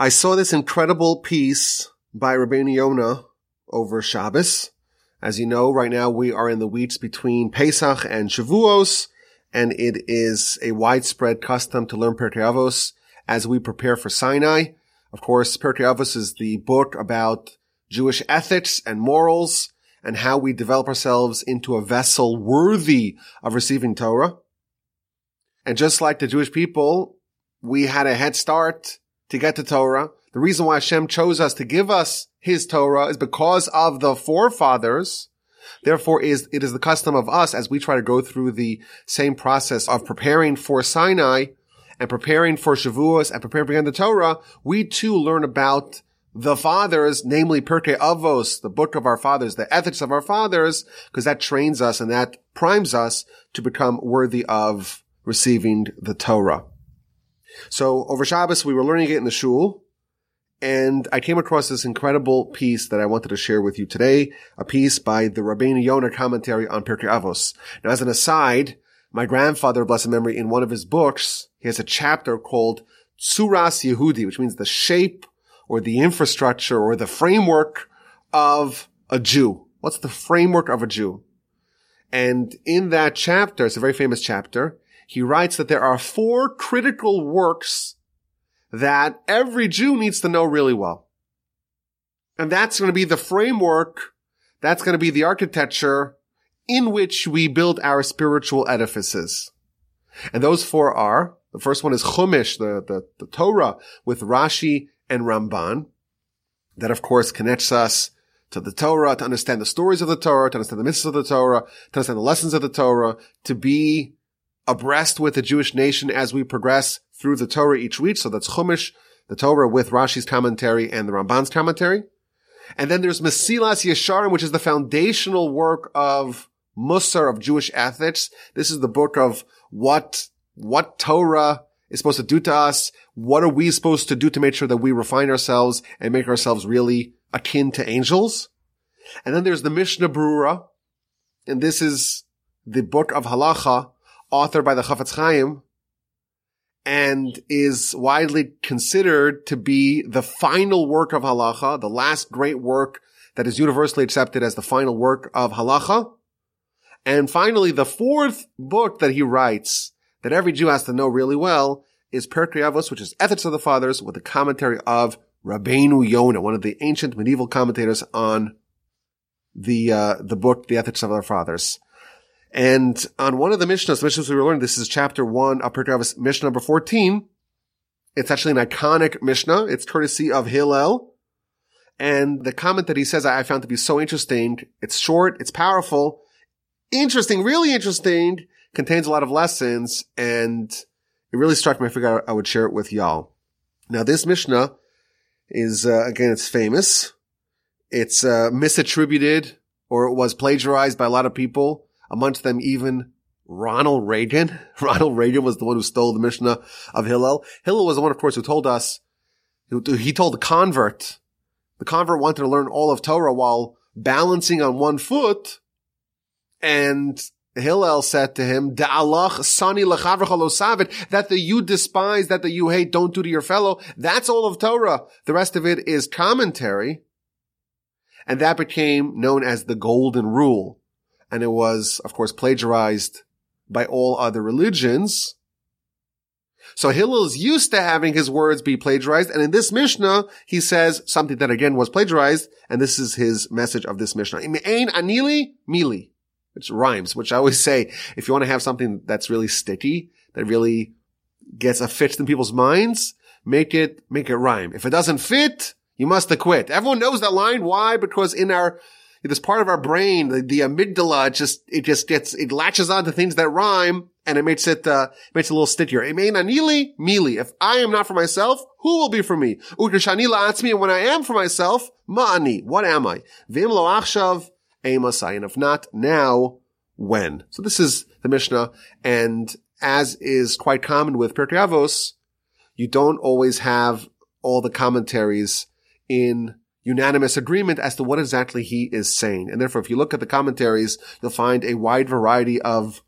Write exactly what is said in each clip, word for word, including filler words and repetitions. I saw this incredible piece by Rabbeinu Yonah over Shabbos. As you know, right now we are in the weeks between Pesach and Shavuos, and it is a widespread custom to learn Pirkei Avos as we prepare for Sinai. Of course, Pirkei Avos is the book about Jewish ethics and morals and how we develop ourselves into a vessel worthy of receiving Torah. And just like the Jewish people, we had a head start to get to Torah. The reason why Hashem chose us to give us His Torah is because of the forefathers. Therefore, is it is the custom of us, as we try to go through the same process of preparing for Sinai and preparing for Shavuos and preparing for the Torah, we too learn about the fathers, namely Pirkei Avos, the book of our fathers, the ethics of our fathers, because that trains us and that primes us to become worthy of receiving the Torah. So over Shabbos, we were learning it in the shul, and I came across this incredible piece that I wanted to share with you today, a piece by the Rabbeinu Yonah commentary on Pirkei Avos. Now, as an aside, my grandfather, blessed memory, in one of his books, he has a chapter called Tsuras Yehudi, which means the shape or the infrastructure or the framework of a Jew. What's the framework of a Jew? And in that chapter, it's a very famous chapter, he writes that there are four critical works that every Jew needs to know really well. And that's going to be the framework, that's going to be the architecture in which we build our spiritual edifices. And those four are, the first one is Chumash, the, the, the Torah, with Rashi and Ramban. That, of course, connects us to the Torah, to understand the stories of the Torah, to understand the mitzvahs of the Torah, to understand the lessons of the Torah, to be abreast with the Jewish nation as we progress through the Torah each week. So that's Chumash, the Torah, with Rashi's commentary and the Ramban's commentary. And then there's Mesilas Yesharim, which is the foundational work of Mussar, of Jewish ethics. This is the book of what, what Torah is supposed to do to us. What are we supposed to do to make sure that we refine ourselves and make ourselves really akin to angels? And then there's the Mishnah Brura. And this is the book of Halacha, authored by the Chafetz Chaim, and is widely considered to be the final work of Halacha, the last great work that is universally accepted as the final work of Halacha. And finally, the fourth book that he writes that every Jew has to know really well is Pirkei Avos, which is Ethics of the Fathers, with the commentary of Rabbeinu Yonah, one of the ancient medieval commentators on the uh, the book, The Ethics of Our Fathers. And on one of the Mishnahs, the Mishnahs we were learning, this is chapter one of Pirkei Avos, Mishnah number fourteen. It's actually an iconic Mishnah. It's courtesy of Hillel. And the comment that he says I found to be so interesting. It's short, it's powerful, interesting, really interesting, contains a lot of lessons, and it really struck me. I figured I would share it with y'all. Now, this Mishnah is, uh, again, it's famous. It's uh, misattributed, or it was plagiarized by a lot of people. Amongst them, even Ronald Reagan. Ronald Reagan was the one who stole the Mishnah of Hillel. Hillel was the one, of course, who told us, he told the convert, the convert wanted to learn all of Torah while balancing on one foot. And Hillel said to him, Da'alach sani l'chavrecha lo savet, that the you despise, that the you hate, don't do to your fellow. That's all of Torah. The rest of it is commentary. And that became known as the Golden Rule. And it was, of course, plagiarized by all other religions. So Hillel's used to having his words be plagiarized. And in this Mishnah, he says something that, again, was plagiarized. And this is his message of this Mishnah. Ein anili mili, which rhymes, which I always say, if you want to have something that's really sticky, that really gets affixed in people's minds, make it, make it rhyme. If it doesn't fit, you must acquit. Everyone knows that line. Why? Because in our this part of our brain, the, the amygdala, just it just gets it latches on to things that rhyme, and it makes it uh makes it a little stickier. Amen. Anili mili. If I am not for myself, who will be for me? Ukrishani la'atzmi. And when I am for myself, ma'ani. What am I? Vim lo achshav emasai. And if not now, when? So this is the Mishnah, and as is quite common with Pirkei Avos, you don't always have all the commentaries in unanimous agreement as to what exactly he is saying. And therefore, if you look at the commentaries, you'll find a wide variety of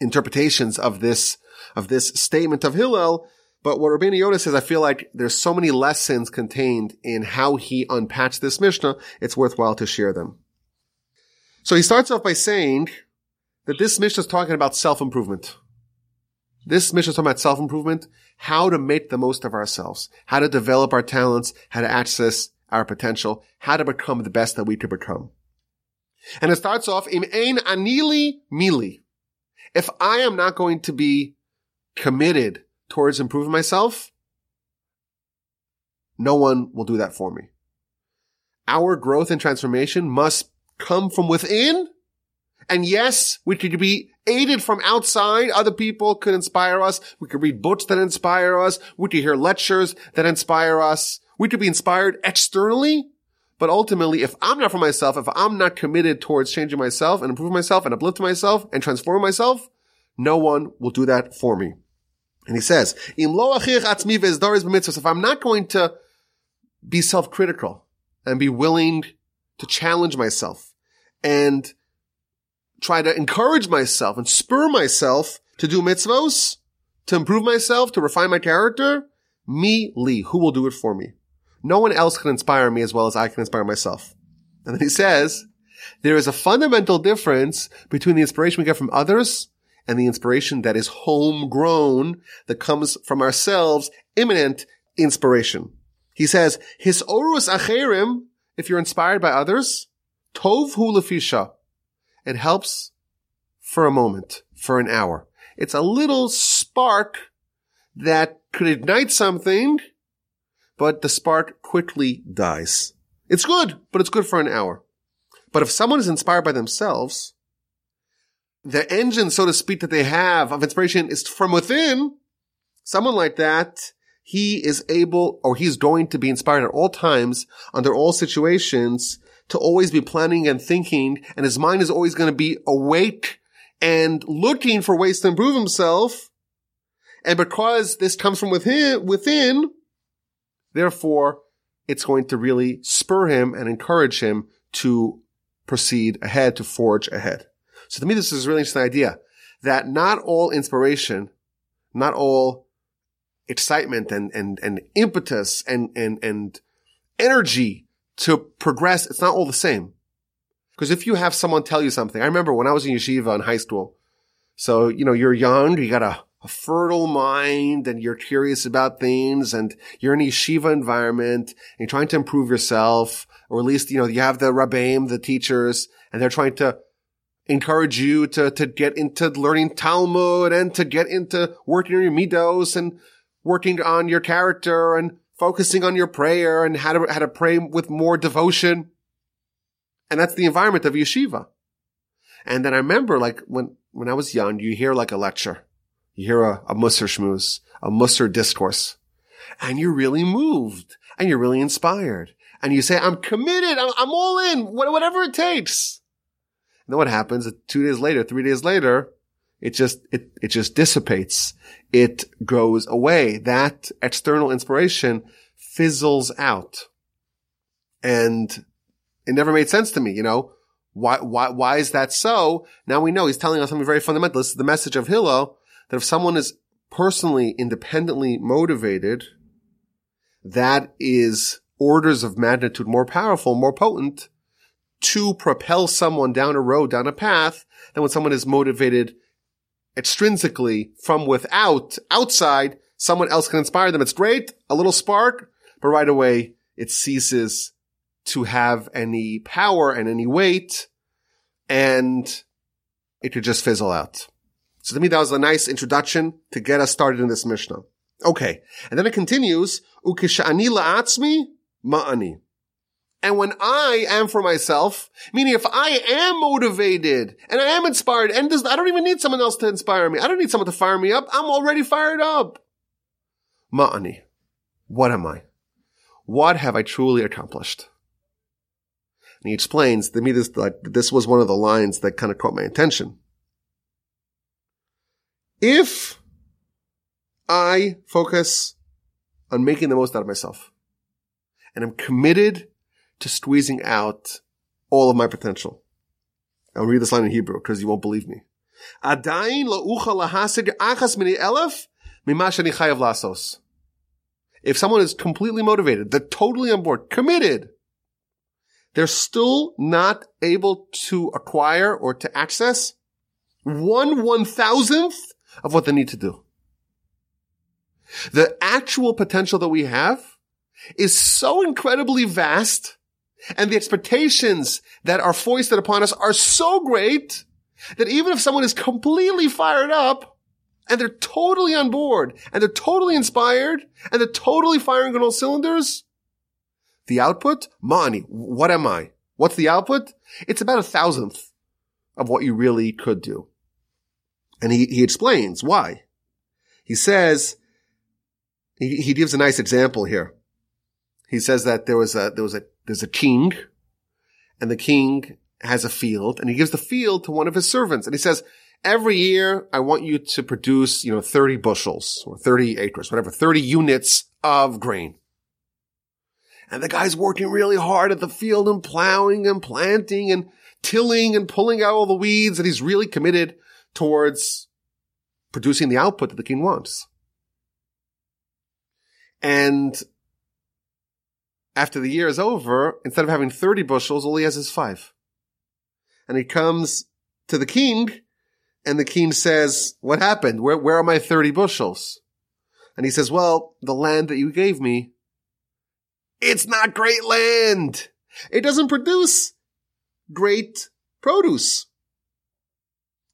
interpretations of this, of this statement of Hillel, But what Rabbeinu Yonah says, I feel like there's so many lessons contained in how he unpatched this Mishnah, it's worthwhile to share them. So he starts off by saying that this Mishnah is talking about self-improvement. This Mishnah is talking about self-improvement, how to make the most of ourselves, how to develop our talents, how to access our potential, how to become the best that we could become. And it starts off, Im ein anili mili. If I am not going to be committed towards improving myself, no one will do that for me. Our growth and transformation must come from within. And yes, we could be aided from outside. Other people could inspire us. We could read books that inspire us. We could hear lectures that inspire us. We could be inspired externally. But ultimately, if I'm not for myself, if I'm not committed towards changing myself and improving myself and uplifting myself and transforming myself, no one will do that for me. And he says, if I'm not going to be self-critical and be willing to challenge myself and try to encourage myself and spur myself to do mitzvos, to improve myself, to refine my character, me, Lee, who will do it for me? No one else can inspire me as well as I can inspire myself. And then he says, there is a fundamental difference between the inspiration we get from others and the inspiration that is homegrown, that comes from ourselves, imminent inspiration. He says, his orus acherim, if you're inspired by others, tov hu lefisha. It helps for a moment, for an hour. It's a little spark that could ignite something, but the spark quickly dies. It's good, but it's good for an hour. But if someone is inspired by themselves, the engine, so to speak, that they have of inspiration is from within. Someone like that, he is able, or he's going to be inspired at all times, under all situations, to always be planning and thinking, and his mind is always going to be awake and looking for ways to improve himself. And because this comes from within, within, therefore, it's going to really spur him and encourage him to proceed ahead, to forge ahead. So to me, this is a really interesting idea, that not all inspiration, not all excitement and and, and impetus and, and, and energy to progress, it's not all the same. Because if you have someone tell you something, I remember when I was in yeshiva in high school, so, you know, you're young, you got a, a fertile mind, and you're curious about things, and you're in a yeshiva environment, and you're trying to improve yourself, or at least, you know, you have the rabbeim, the teachers, and they're trying to encourage you to, to get into learning Talmud and to get into working on your midos and working on your character and focusing on your prayer and how to, how to pray with more devotion. And that's the environment of yeshiva. And then I remember, like, when, when I was young, you hear like a lecture, you hear a, a Mussar shmooze, a Mussar discourse, and you're really moved and you're really inspired. And you say, I'm committed. I'm, I'm all in, whatever it takes. And then what happens two days later, three days later, it just, it, it just dissipates. It goes away. That external inspiration fizzles out. And it never made sense to me, you know, why, why, why is that so? Now we know he's telling us something very fundamental. This is the message of Hillel, that if someone is personally, independently motivated, that is orders of magnitude more powerful, more potent, to propel someone down a road, down a path, than when someone is motivated extrinsically from without, outside, someone else can inspire them. It's great, a little spark, but right away it ceases to have any power and any weight, and it could just fizzle out. So to me, that was a nice introduction to get us started in this Mishnah. Okay, and then it continues, Ukisha'ani la'atzmi ma'ani. And when I am for myself, meaning if I am motivated and I am inspired, and I don't even need someone else to inspire me. I don't need someone to fire me up. I'm already fired up. Ma'ani, what am I? What have I truly accomplished? And he explains to me this, like, this was one of the lines that kind of caught my attention. If I focus on making the most out of myself and I'm committed to squeezing out all of my potential. I'll read this line in Hebrew because you won't believe me. Adayin la'ucha lahasig achas mini elef Mimash ani chayav lasos. If someone is completely motivated, they're totally on board, committed, they're still not able to acquire or to access one one-thousandth of what they need to do. The actual potential that we have is so incredibly vast, and the expectations that are foisted upon us are so great that even if someone is completely fired up, and they're totally on board, and they're totally inspired, and they're totally firing on all cylinders, the output, mani, what am I? What's the output? It's about a thousandth of what you really could do. And he, he explains why. He says, he, he gives a nice example here. He says that there was a, there was a, there's a king, and the king has a field, and he gives the field to one of his servants. And he says, every year, I want you to produce, you know, thirty bushels or thirty acres, whatever, thirty units of grain. And the guy's working really hard at the field and plowing and planting and tilling and pulling out all the weeds, and he's really committed towards producing the output that the king wants. And after the year is over, instead of having thirty bushels, all he has is five. And he comes to the king, and the king says, what happened? Where, where are my thirty bushels? And he says, well, the land that you gave me, it's not great land. It doesn't produce great produce.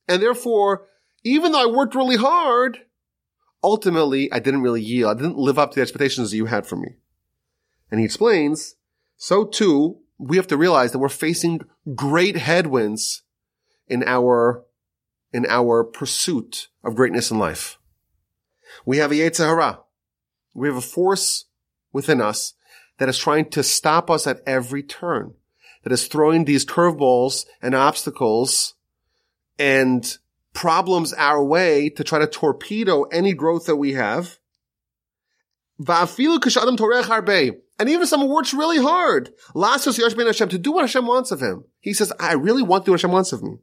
And therefore, even though I worked really hard, ultimately, I didn't really yield. I didn't live up to the expectations that you had for me. And he explains, so too, we have to realize that we're facing great headwinds in our, in our pursuit of greatness in life. We have a Yetzer Hara. We have a force within us that is trying to stop us at every turn, that is throwing these curveballs and obstacles and problems our way to try to torpedo any growth that we have. And even if someone works really hard, to do what Hashem wants of him, he says, I really want to do what Hashem wants of me.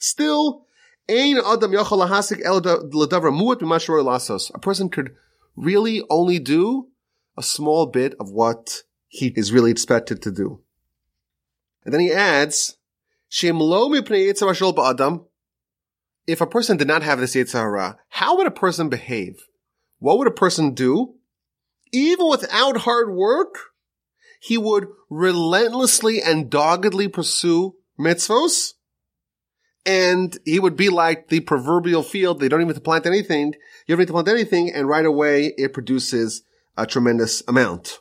Still, a person could really only do a small bit of what he is really expected to do. And then he adds, if a person did not have this Yetzer Hara, how would a person behave? What would a person do? Even without hard work, he would relentlessly and doggedly pursue mitzvos, and he would be like the proverbial field. They don't even have to plant anything. You don't need to plant anything, and right away it produces a tremendous amount.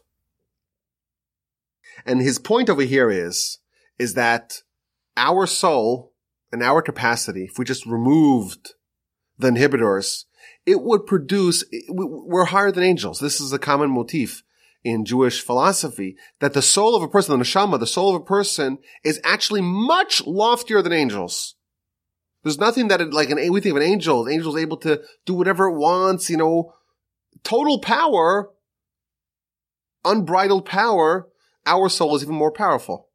And his point over here is, is that our soul and our capacity, if we just removed the inhibitors, it would produce, we're higher than angels. This is a common motif in Jewish philosophy, that the soul of a person, the neshama, the soul of a person is actually much loftier than angels. There's nothing that, it, like an, we think of an angel, an angel is able to do whatever it wants, you know, total power, unbridled power. Our soul is even more powerful.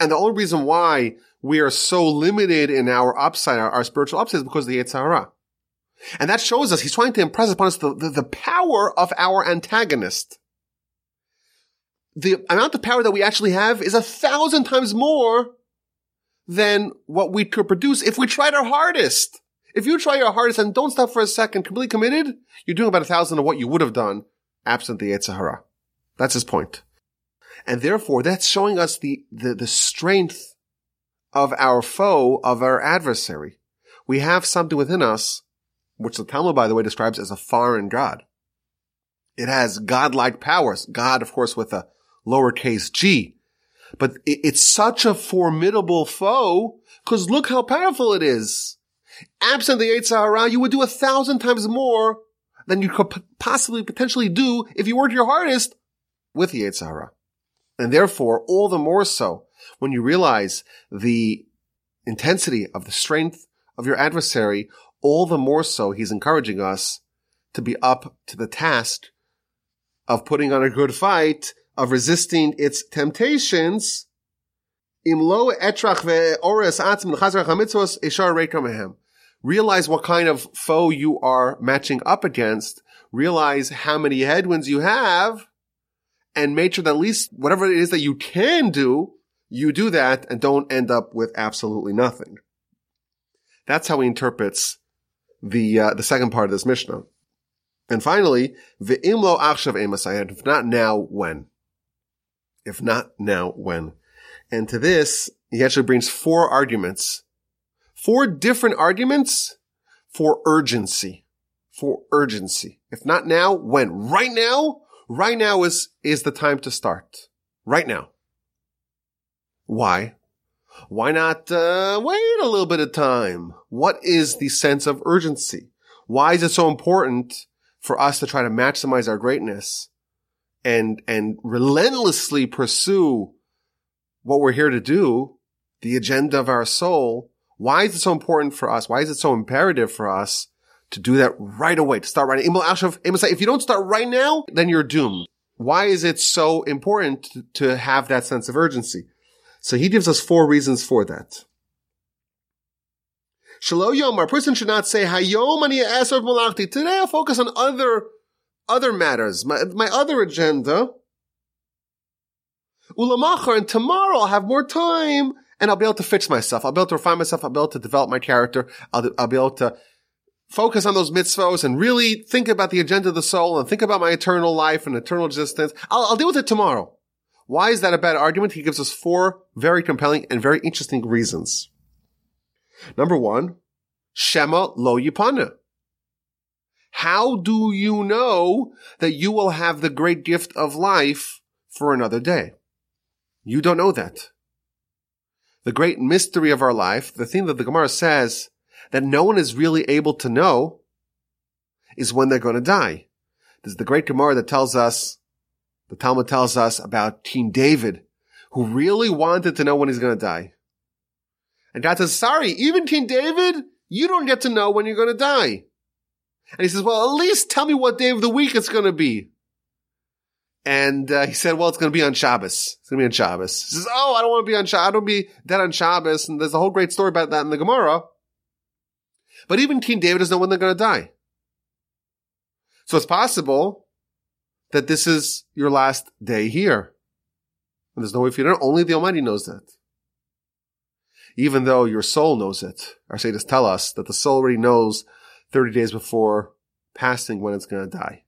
And the only reason why we are so limited in our upside, our, our spiritual upside, is because of the Yetzer Hara. And that shows us, he's trying to impress upon us the, the, the power of our antagonist. The amount of power that we actually have is a thousand times more than what we could produce if we tried our hardest. If you try your hardest and don't stop for a second, completely committed, you're doing about a thousand of what you would have done absent the Yetzer Hara. That's his point. And therefore, that's showing us the, the, the strength of our foe, of our adversary. We have something within us, which the Talmud, by the way, describes as a foreign god. It has godlike powers. God, of course, with a lowercase g. But it, it's such a formidable foe, because look how powerful it is. Absent the Yetzer Hara, you would do a thousand times more than you could possibly potentially do if you worked your hardest with the Yetzer Hara. And therefore, all the more so, when you realize the intensity of the strength of your adversary, all the more so he's encouraging us to be up to the task of putting on a good fight, of resisting its temptations. Im lo etrach ve'ores atzim l'chazrach hamitzvos eshar reikam mehem. realize what kind of foe you are matching up against, realize how many headwinds you have, and make sure that at least whatever it is that you can do, you do that and don't end up with absolutely nothing. That's how he interprets the uh, the second part of this Mishnah. And finally, v'im lo achshav emasayad, if not now, when? If not now, when? And to this, he actually brings four arguments, four different arguments for urgency, for urgency. If not now, when? Right now? Right now is is the time to start. Right now. Why? Why not uh, wait a little bit of time? What is the sense of urgency? Why is it so important for us to try to maximize our greatness and and relentlessly pursue what we're here to do, the agenda of our soul? Why is it so important for us? Why is it so imperative for us to do that right away, to start right now? If you don't start right now, then you're doomed. Why is it so important to have that sense of urgency? So he gives us four reasons for that. Shelo yomar, a person should not say, Hayom ani aser malachti. Today I'll focus on other, other matters, my, my other agenda. Ulamachar, and tomorrow I'll have more time and I'll be able to fix myself. I'll be able to refine myself. I'll be able to develop my character. I'll, I'll be able to focus on those mitzvos and really think about the agenda of the soul and think about my eternal life and eternal existence. I'll, I'll deal with it tomorrow. Why is that a bad argument? He gives us four very compelling and very interesting reasons. Number one, Shema lo yipana. How do you know that you will have the great gift of life for another day? You don't know that. The great mystery of our life, the thing that the Gemara says that no one is really able to know, is when they're going to die. There's the great Gemara that tells us, the Talmud tells us about King David, who really wanted to know when he's going to die. And God says, sorry, even King David, you don't get to know when you're going to die. And he says, well, at least tell me what day of the week it's going to be. And uh, he said, well, it's going to be on Shabbos. It's going to be on Shabbos. He says, oh, I don't want to be on Shabbos. I don't want to be dead on Shabbos. And there's a whole great story about that in the Gemara. But even King David doesn't know when they're going to die. So it's possible that this is your last day here. And there's no way for you to know. Only the Almighty knows that. Even though your soul knows it. Our sages tell us that the soul already knows thirty days before passing when it's going to die.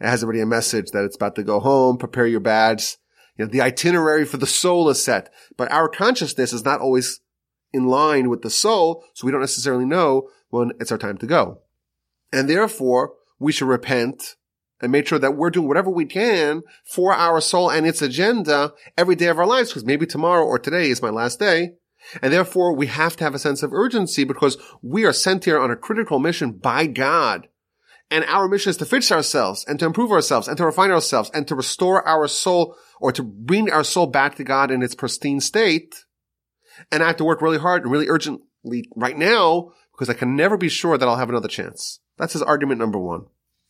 It has already a message that it's about to go home, prepare your bags. You know, the itinerary for the soul is set. But our consciousness is not always in line with the soul, so we don't necessarily know when it's our time to go. And therefore, we should repent and make sure that we're doing whatever we can for our soul and its agenda every day of our lives, because maybe tomorrow or today is my last day. And therefore, we have to have a sense of urgency because we are sent here on a critical mission by God. And our mission is to fix ourselves and to improve ourselves and to refine ourselves and to restore our soul, or to bring our soul back to God in its pristine state. And I have to work really hard and really urgently right now because I can never be sure that I'll have another chance. That's his argument number one.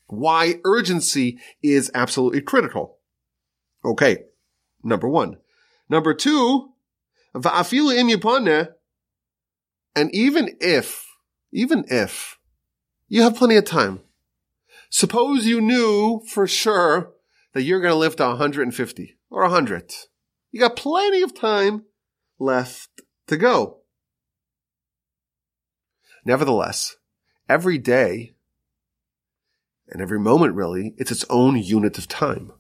Why urgency is absolutely critical. Okay, number one. Number two, va'afilu im yipaneh, and even if, even if you have plenty of time, suppose you knew for sure that you're going to live to one hundred fifty or one hundred. You got plenty of time left to go. Nevertheless, every day, and every moment, really, it's its own unit of time.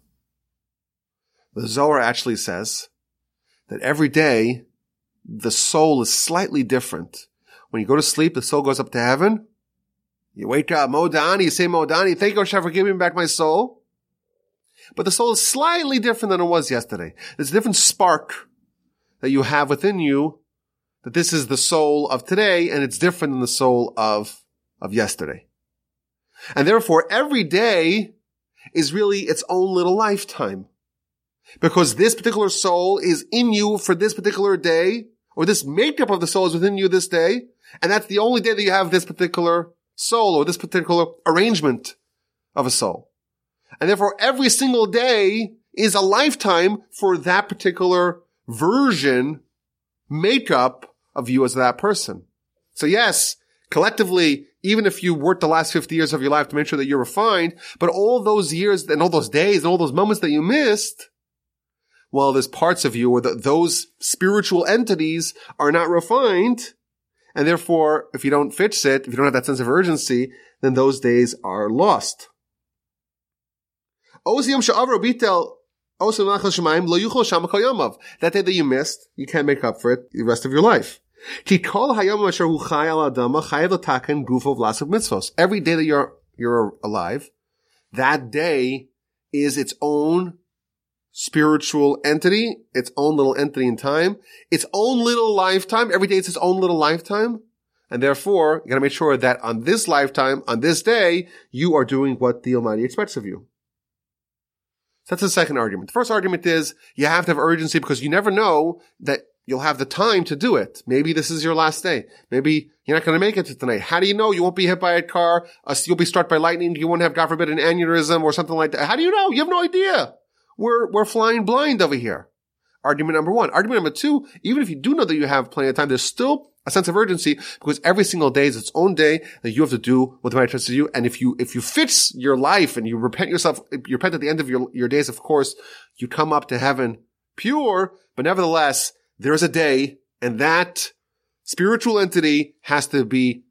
The Zohar actually says that every day, the soul is slightly different. When you go to sleep, the soul goes up to heaven. You wake up, Modani, you say, Modani, thank you, Hashem, for giving me back my soul. But the soul is slightly different than it was yesterday. There's a different spark that you have within you, that this is the soul of today, and it's different than the soul of, of yesterday. And therefore, every day is really its own little lifetime. Because this particular soul is in you for this particular day, or this makeup of the soul is within you this day, and that's the only day that you have this particular soul, or this particular arrangement of a soul. And therefore, every single day is a lifetime for that particular version, makeup of you as that person. So yes, collectively, even if you worked the last fifty years of your life to make sure that you're refined, but all those years and all those days and all those moments that you missed, well, there's parts of you where the, those spiritual entities are not refined. And therefore, if you don't fix it, if you don't have that sense of urgency, then those days are lost. That day that you missed, you can't make up for it the rest of your life. Every day that you're you're alive, that day is its own spiritual entity, its own little entity in time, its own little lifetime. Every day it's its own little lifetime. And therefore, you gotta make sure that on this lifetime, on this day, you are doing what the Almighty expects of you. So that's the second argument. The first argument is you have to have urgency because you never know that you'll have the time to do it. Maybe this is your last day. Maybe you're not going to make it to tonight. How do you know you won't be hit by a car? Uh, you'll be struck by lightning. You won't have, God forbid, an aneurysm or something like that. How do you know? You have no idea. We're, we're flying blind over here. Argument number one. Argument number two, even if you do know that you have plenty of time, there's still a sense of urgency because every single day is its own day that you have to do what the Almighty trusts you. And if you, if you fix your life and you repent yourself, you repent at the end of your, your days, of course, you come up to heaven pure, but nevertheless, there is a day, and that spiritual entity has to be,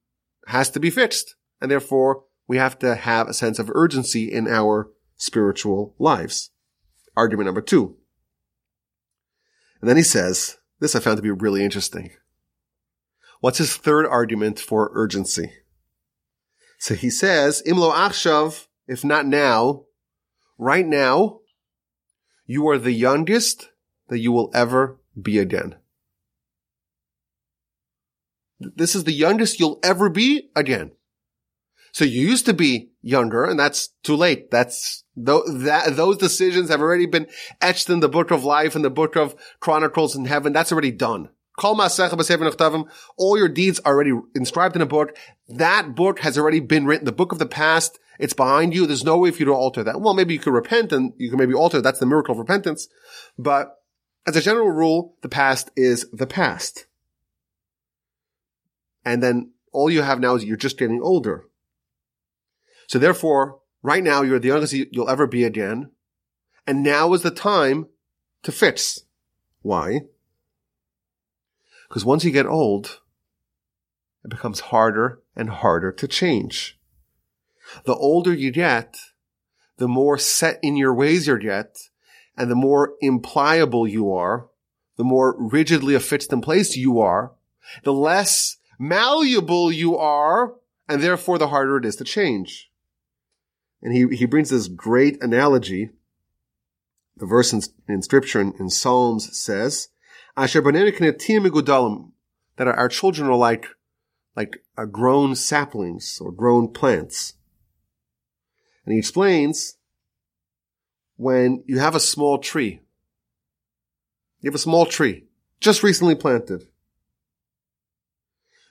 has to be fixed. And therefore, we have to have a sense of urgency in our spiritual lives. Argument number two. And then he says, this I found to be really interesting. What's his third argument for urgency? So he says, Im lo achshav, if not now, right now, you are the youngest that you will ever be again. This is the youngest you'll ever be again. So you used to be younger, and that's too late. That's that those decisions have already been etched in the book of life and the book of Chronicles in heaven. That's already done. All your deeds are already inscribed in a book. That book has already been written. The book of the past, it's behind you. There's no way for you to alter that. Well, maybe you could repent and you can maybe alter it. That's the miracle of repentance. But as a general rule, the past is the past. And then all you have now is you're just getting older. So therefore, right now, you're the youngest you'll ever be again. And now is the time to fix. Why? Because once you get old, it becomes harder and harder to change. The older you get, the more set in your ways you get, and the more impliable you are, the more rigidly affixed in place you are, the less malleable you are, and therefore the harder it is to change. And he, he brings this great analogy. The verse in, in Scripture, in, in Psalms, says, Asher b'nei k'netim igudalim, that our children are like, like a grown saplings or grown plants. And he explains, when you have a small tree, you have a small tree, just recently planted,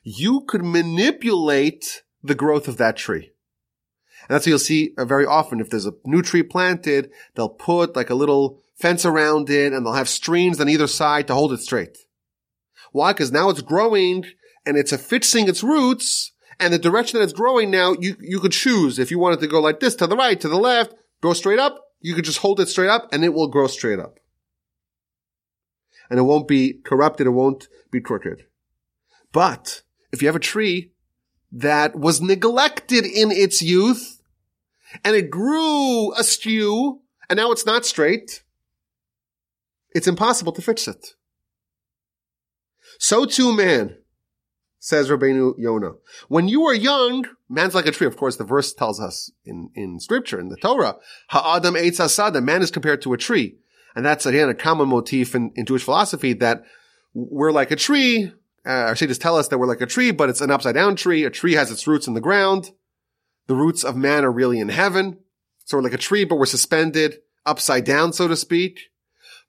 you could manipulate the growth of that tree. And that's what you'll see very often. If there's a new tree planted, they'll put like a little fence around it and they'll have streams on either side to hold it straight. Why? Because now it's growing and it's affixing its roots, and the direction that it's growing now, you, you could choose. If you wanted to go like this, to the right, to the left, go straight up, you could just hold it straight up and it will grow straight up. And it won't be corrupted. It won't be crooked. But if you have a tree that was neglected in its youth and it grew askew and now it's not straight, it's impossible to fix it. So too man, says Rabbeinu Yonah. When you are young, man's like a tree. Of course, the verse tells us in, in Scripture, in the Torah, Ha'adam eitz hasada, man is compared to a tree. And that's, again, a common motif in, in Jewish philosophy, that we're like a tree. Uh, our sages tell us that we're like a tree, but it's an upside-down tree. A tree has its roots in the ground. The roots of man are really in heaven. So we're like a tree, but we're suspended upside down, so to speak.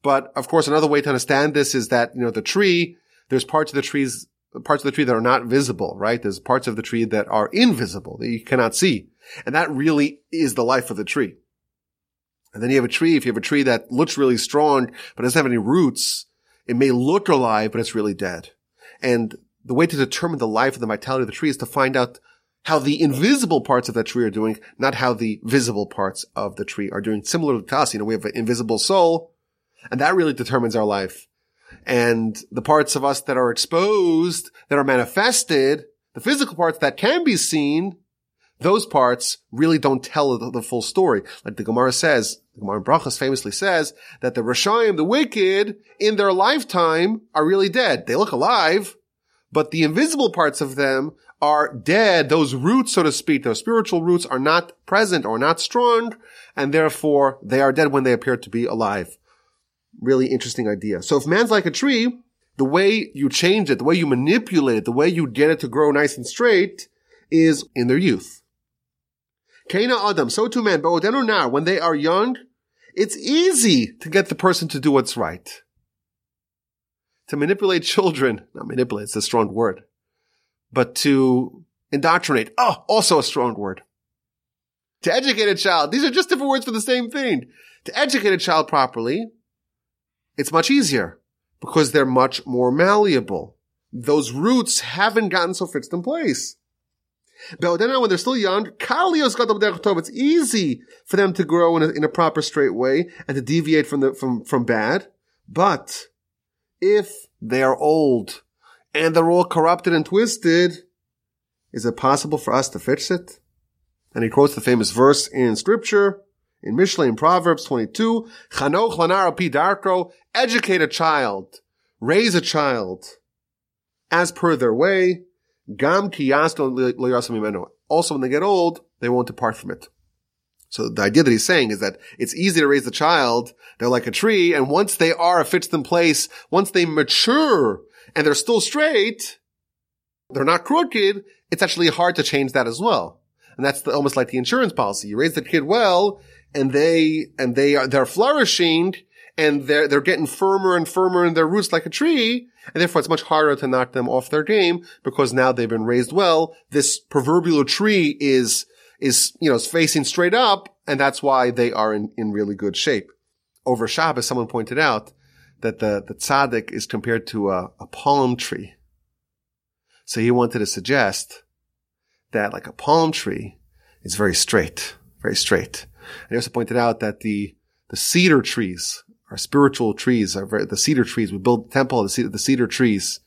But, of course, another way to understand this is that, you know, the tree, there's parts of the trees, parts of the tree that are not visible, right? There's parts of the tree that are invisible, that you cannot see. And that really is the life of the tree. And then you have a tree. If you have a tree that looks really strong, but doesn't have any roots, it may look alive, but it's really dead. And the way to determine the life and the vitality of the tree is to find out how the invisible parts of that tree are doing, not how the visible parts of the tree are doing. Similar to us, you know, we have an invisible soul, and that really determines our life. And the parts of us that are exposed, that are manifested, the physical parts that can be seen, those parts really don't tell the, the full story. Like the Gemara says, the Gemara in Brachos famously says that the Rishayim, the wicked, in their lifetime are really dead. They look alive, but the invisible parts of them are dead. Those roots, so to speak, those spiritual roots are not present or not strong, and therefore they are dead when they appear to be alive. Really interesting idea. So if man's like a tree, the way you change it, the way you manipulate it, the way you get it to grow nice and straight is in their youth. Kaina Adam, so too man, but now, when they are young, it's easy to get the person to do what's right. To manipulate children, not manipulate, it's a strong word, but to indoctrinate, oh, also a strong word. To educate a child, these are just different words for the same thing. To educate a child properly, it's much easier because they're much more malleable. Those roots haven't gotten so fixed in place. But then when they're still young, it's easy for them to grow in a, in a proper straight way and to deviate from the, from, from bad. But if they are old and they're all corrupted and twisted, is it possible for us to fix it? And he quotes the famous verse in scripture, in Mishlein, in Proverbs twenty-two, Chanoch lanar pi darko, educate a child, raise a child as per their way. Gam ki yasto loyasim imenu. Also, when they get old, they won't depart from it. So the idea that he's saying is that it's easy to raise the child. They're like a tree, and once they are a fixed in place, once they mature and they're still straight, they're not crooked, it's actually hard to change that as well. And that's the, almost like the insurance policy. You raise the kid well, and they and they are they're flourishing, and they're they're getting firmer and firmer in their roots like a tree, and therefore it's much harder to knock them off their game because now they've been raised well. This proverbial tree is is you know is facing straight up, and that's why they are in, in really good shape. Over Shabbos, someone pointed out that the, the tzaddik is compared to a, a palm tree. So he wanted to suggest that like a palm tree is very straight, very straight. And he also pointed out that the the cedar trees Our spiritual trees, our, the cedar trees. We build the temple, the cedar, the cedar trees.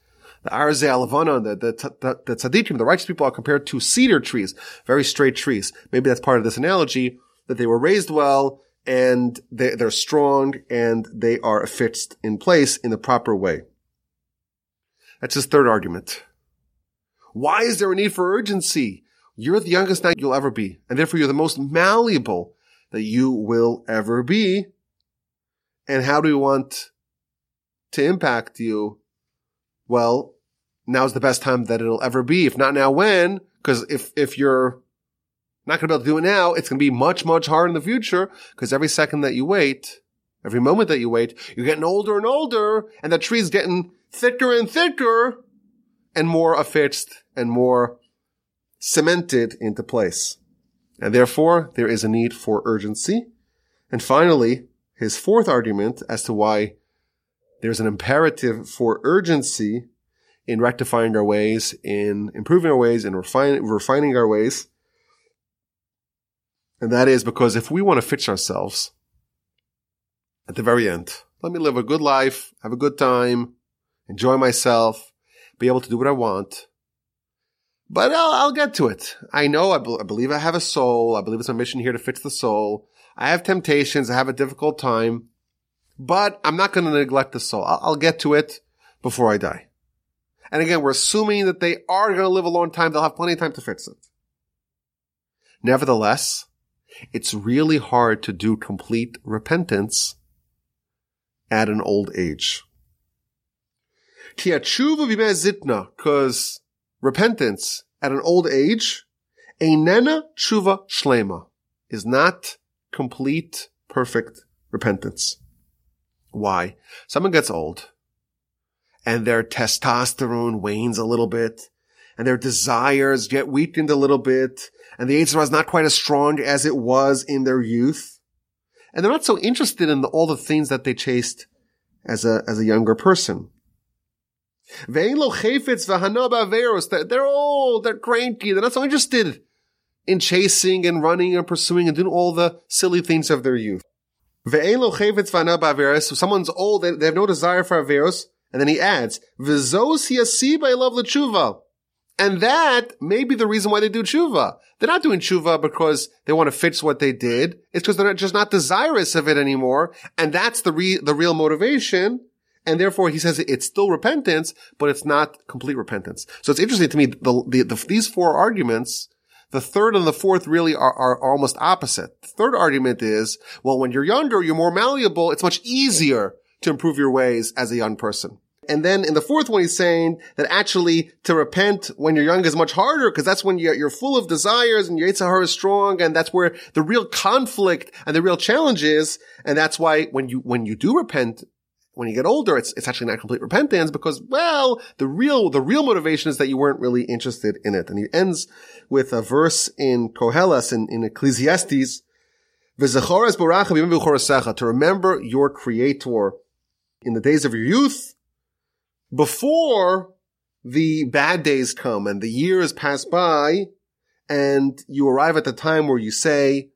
The arze alavana, the, the, the, the tzaddikim, the righteous people are compared to cedar trees, very straight trees. Maybe that's part of this analogy, that they were raised well, and they, they're strong, and they are fixed in place in the proper way. That's his third argument. Why is there a need for urgency? You're the youngest knight you'll ever be, and therefore you're the most malleable that you will ever be. And how do we want to impact you? Well, now's the best time that it'll ever be. If not now, when? Because if, if you're not going to be able to do it now, it's going to be much, much harder in the future. Because every second that you wait, every moment that you wait, you're getting older and older, and the tree's getting thicker and thicker and more affixed and more cemented into place. And therefore, there is a need for urgency. And finally, his fourth argument as to why there's an imperative for urgency in rectifying our ways, in improving our ways, in refine, refining our ways. And that is because if we want to fix ourselves at the very end, let me live a good life, have a good time, enjoy myself, be able to do what I want, but I'll, I'll get to it. I know, I, be- I believe I have a soul. I believe it's my mission here to fix the soul. I have temptations. I have a difficult time, but I'm not going to neglect the soul. I'll, I'll get to it before I die. And again, we're assuming that they are going to live a long time. They'll have plenty of time to fix it. Nevertheless, it's really hard to do complete repentance at an old age. Because repentance at an old age, einena tshuva shlema, is not complete, perfect repentance. Why? Someone gets old, and their testosterone wanes a little bit, and their desires get weakened a little bit, and the Yetzirah is not quite as strong as it was in their youth, and they're not so interested in the, all the things that they chased as a as a younger person. They're old, they're cranky, they're not so interested in chasing and running and pursuing and doing all the silly things of their youth. So someone's old, they have no desire for aveirus, and then he adds, and that may be the reason why they do tshuva. They're not doing tshuva because they want to fix what they did. It's because they're just not desirous of it anymore, and that's the re- the real motivation. And therefore, he says it's still repentance, but it's not complete repentance. So it's interesting to me, the, the, the, these four arguments, the third and the fourth really are, are, are almost opposite. The third argument is, well, when you're younger, you're more malleable. It's much easier to improve your ways as a young person. And then in the fourth one, he's saying that actually to repent when you're young is much harder because that's when you're, you're full of desires and your Yetzer Hara is strong, and that's where the real conflict and the real challenge is. And that's why when you when you do repent, when you get older, it's it's actually not complete repentance because, well, the real the real motivation is that you weren't really interested in it. And he ends with a verse in Koheles, in, in Ecclesiastes, to remember your Creator in the days of your youth, before the bad days come and the years pass by and you arrive at the time where you say,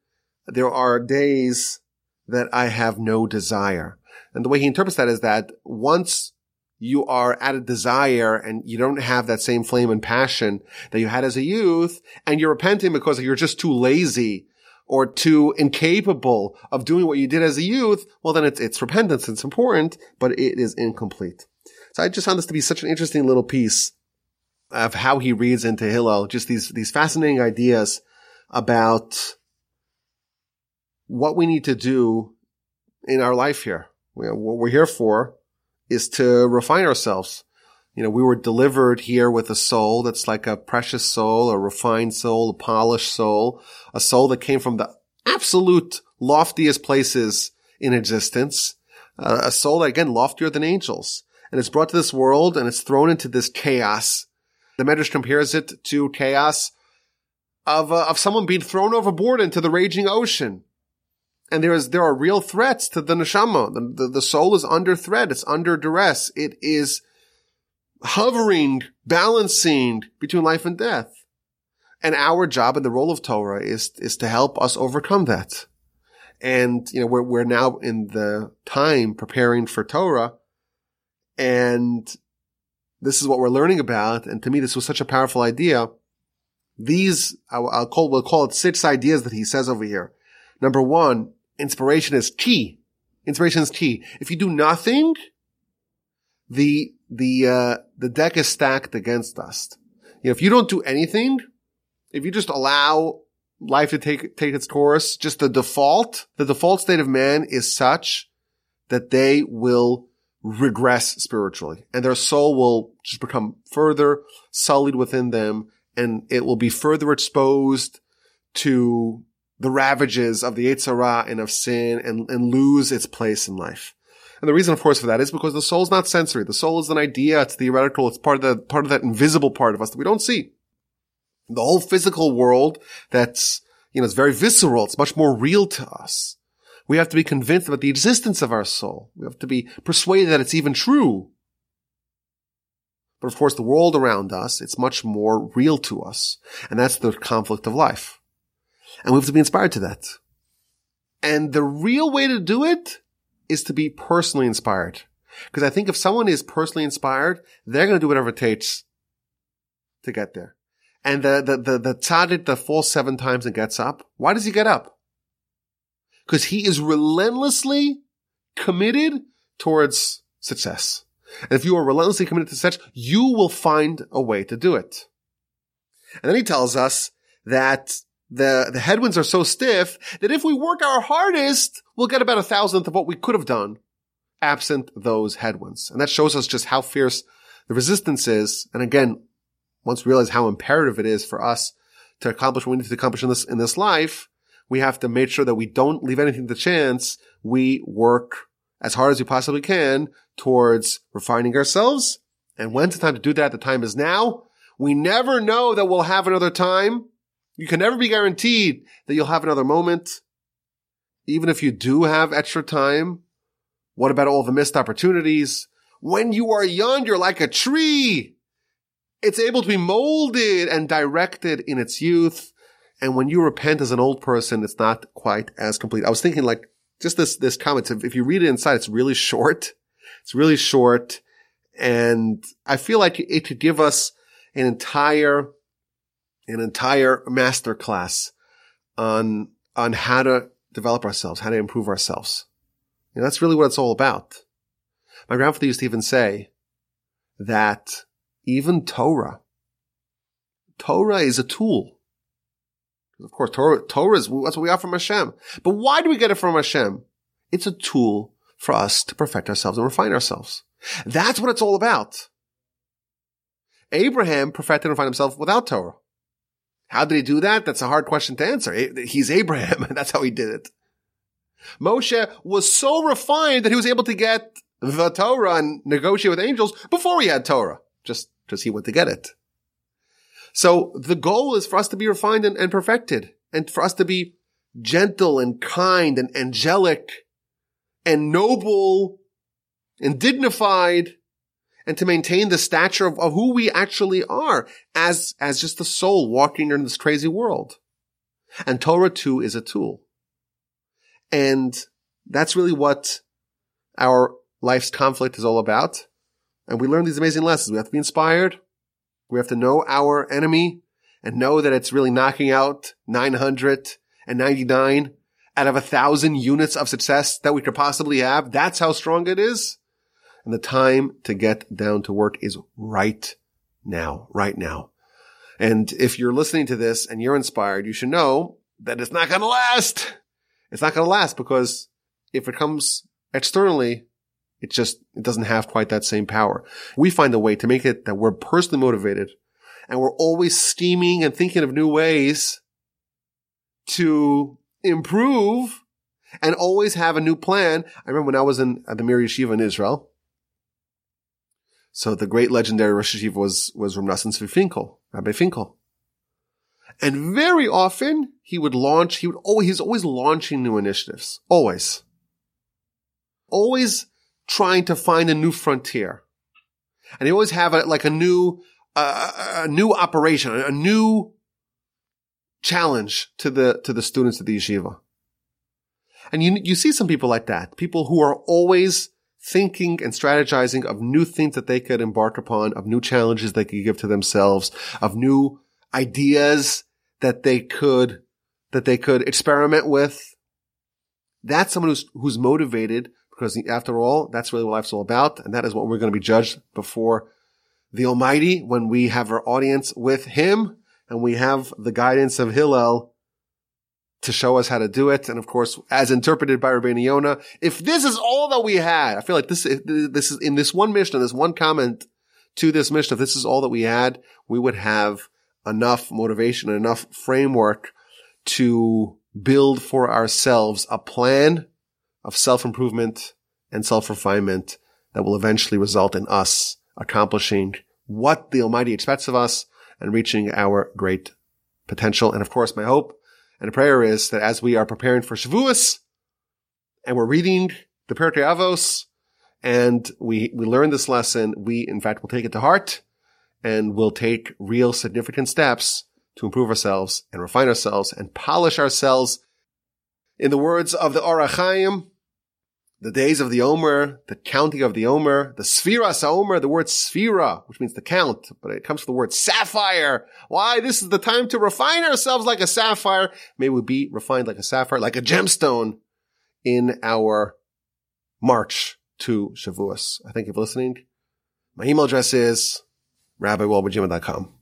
there are days that I have no desire. And the way he interprets that is that once you are at a desire and you don't have that same flame and passion that you had as a youth, and you're repenting because you're just too lazy or too incapable of doing what you did as a youth, well, then it's, it's repentance. It's important, but it is incomplete. So I just found this to be such an interesting little piece of how he reads into Hillel, just these, these fascinating ideas about what we need to do in our life here. What we're here for is to refine ourselves. You know, we were delivered here with a soul that's like a precious soul, a refined soul, a polished soul, a soul that came from the absolute loftiest places in existence, uh, a soul that, again, loftier than angels. And it's brought to this world, and it's thrown into this chaos. The Medrash compares it to chaos of uh, of someone being thrown overboard into the raging ocean. And there is there are real threats to the neshama. The, the, the soul is under threat. It's under duress. It is hovering, balancing between life and death. And our job and the role of Torah is is to help us overcome that. And you know we're we're now in the time preparing for Torah. And this is what we're learning about. And to me, this was such a powerful idea. These, I'll call, we'll call it six ideas that he says over here. Number one, inspiration is key. Inspiration is key. If you do nothing, the, the, uh, the deck is stacked against us. You know, if you don't do anything, if you just allow life to take, take its course, just the default, the default state of man is such that they will regress spiritually, and their soul will just become further sullied within them, and it will be further exposed to the ravages of the Yetzer Hara and of sin, and, and lose its place in life. And the reason, of course, for that is because the soul is not sensory. The soul is an idea. It's theoretical. It's part of the part of that invisible part of us that we don't see. The whole physical world that's, you know, it's very visceral. It's much more real to us. We have to be convinced about the existence of our soul. We have to be persuaded that it's even true. But of course, the world around us, it's much more real to us. And that's the conflict of life. And we have to be inspired to that. And the real way to do it is to be personally inspired. Because I think if someone is personally inspired, they're going to do whatever it takes to get there. And the, the, the, the tzaddik that falls seven times and gets up, why does he get up? Because he is relentlessly committed towards success. And if you are relentlessly committed to success, you will find a way to do it. And then he tells us that the, the headwinds are so stiff that if we work our hardest, we'll get about a thousandth of what we could have done absent those headwinds. And that shows us just how fierce the resistance is. And again, once we realize how imperative it is for us to accomplish what we need to accomplish in this, in this life, we have to make sure that we don't leave anything to chance. We work as hard as we possibly can towards refining ourselves. And when's the time to do that? The time is now. We never know that we'll have another time. You can never be guaranteed that you'll have another moment. Even if you do have extra time, what about all the missed opportunities? When you are young, you're like a tree. It's able to be molded and directed in its youth. And when you repent as an old person, it's not quite as complete. I was thinking like just this, this comment. If you read it inside, it's really short. It's really short. And I feel like it could give us an entire, an entire masterclass on, on how to develop ourselves, how to improve ourselves. And that's really what it's all about. My grandfather used to even say that even Torah, Torah is a tool. Of course, Torah, Torah is, that's what we got from Hashem. But why do we get it from Hashem? It's a tool for us to perfect ourselves and refine ourselves. That's what it's all about. Abraham perfected and refined himself without Torah. How did he do that? That's a hard question to answer. He's Abraham, and that's how he did it. Moshe was so refined that he was able to get the Torah and negotiate with angels before he had Torah, just because he went to get it. So the goal is for us to be refined and, and perfected, and for us to be gentle and kind and angelic and noble and dignified, and to maintain the stature of, of who we actually are as, as just the soul walking in this crazy world. And Torah too is a tool. And that's really what our life's conflict is all about. And we learn these amazing lessons. We have to be inspired. We have to know our enemy and know that it's really knocking out nine hundred ninety-nine out of a thousand units of success that we could possibly have. That's how strong it is. And the time to get down to work is right now, right now. And if you're listening to this and you're inspired, you should know that it's not going to last. It's not going to last because if it comes externally, it just, it doesn't have quite that same power. We find a way to make it that we're personally motivated and we're always scheming and thinking of new ways to improve and always have a new plan. I remember when I was in at the Mir Yeshiva in Israel. So the great legendary Rosh Yeshiva was, was Rav Nassim Zvi Finkel, Rabbi Finkel. And very often he would launch, he would always, he's always launching new initiatives. Always. Always trying to find a new frontier. And he always have a, like a new, uh, a new operation, a new challenge to the, to the students of the yeshiva. And you, you see some people like that. People who are always thinking and strategizing of new things that they could embark upon, of new challenges they could give to themselves, of new ideas that they could, that they could experiment with. That's someone who's, who's motivated because after all, that's really what life's all about. And that is what we're going to be judged before the Almighty when we have our audience with Him and we have the guidance of Hillel to show us how to do it. And of course, as interpreted by Rabbeinu Yonah, if this is all that we had, I feel like this, this is in this one Mishnah, this one comment to this Mishnah, if this is all that we had, we would have enough motivation and enough framework to build for ourselves a plan of self-improvement and self-refinement that will eventually result in us accomplishing what the Almighty expects of us and reaching our great potential. And of course, my hope and the prayer is that as we are preparing for Shavuos and we're reading the Pirkei Avos and we, we learn this lesson, we, in fact, will take it to heart and we'll take real significant steps to improve ourselves and refine ourselves and polish ourselves. In the words of the Orach Chaim, the days of the Omer, the counting of the Omer, the Sfiras HaOmer, the word Sfira, which means the count, but it comes from the word sapphire. Why? This is the time to refine ourselves like a sapphire. May we be refined like a sapphire, like a gemstone in our march to Shavuos. I thank you for listening. My email address is rabbi walberg at gmail dot com.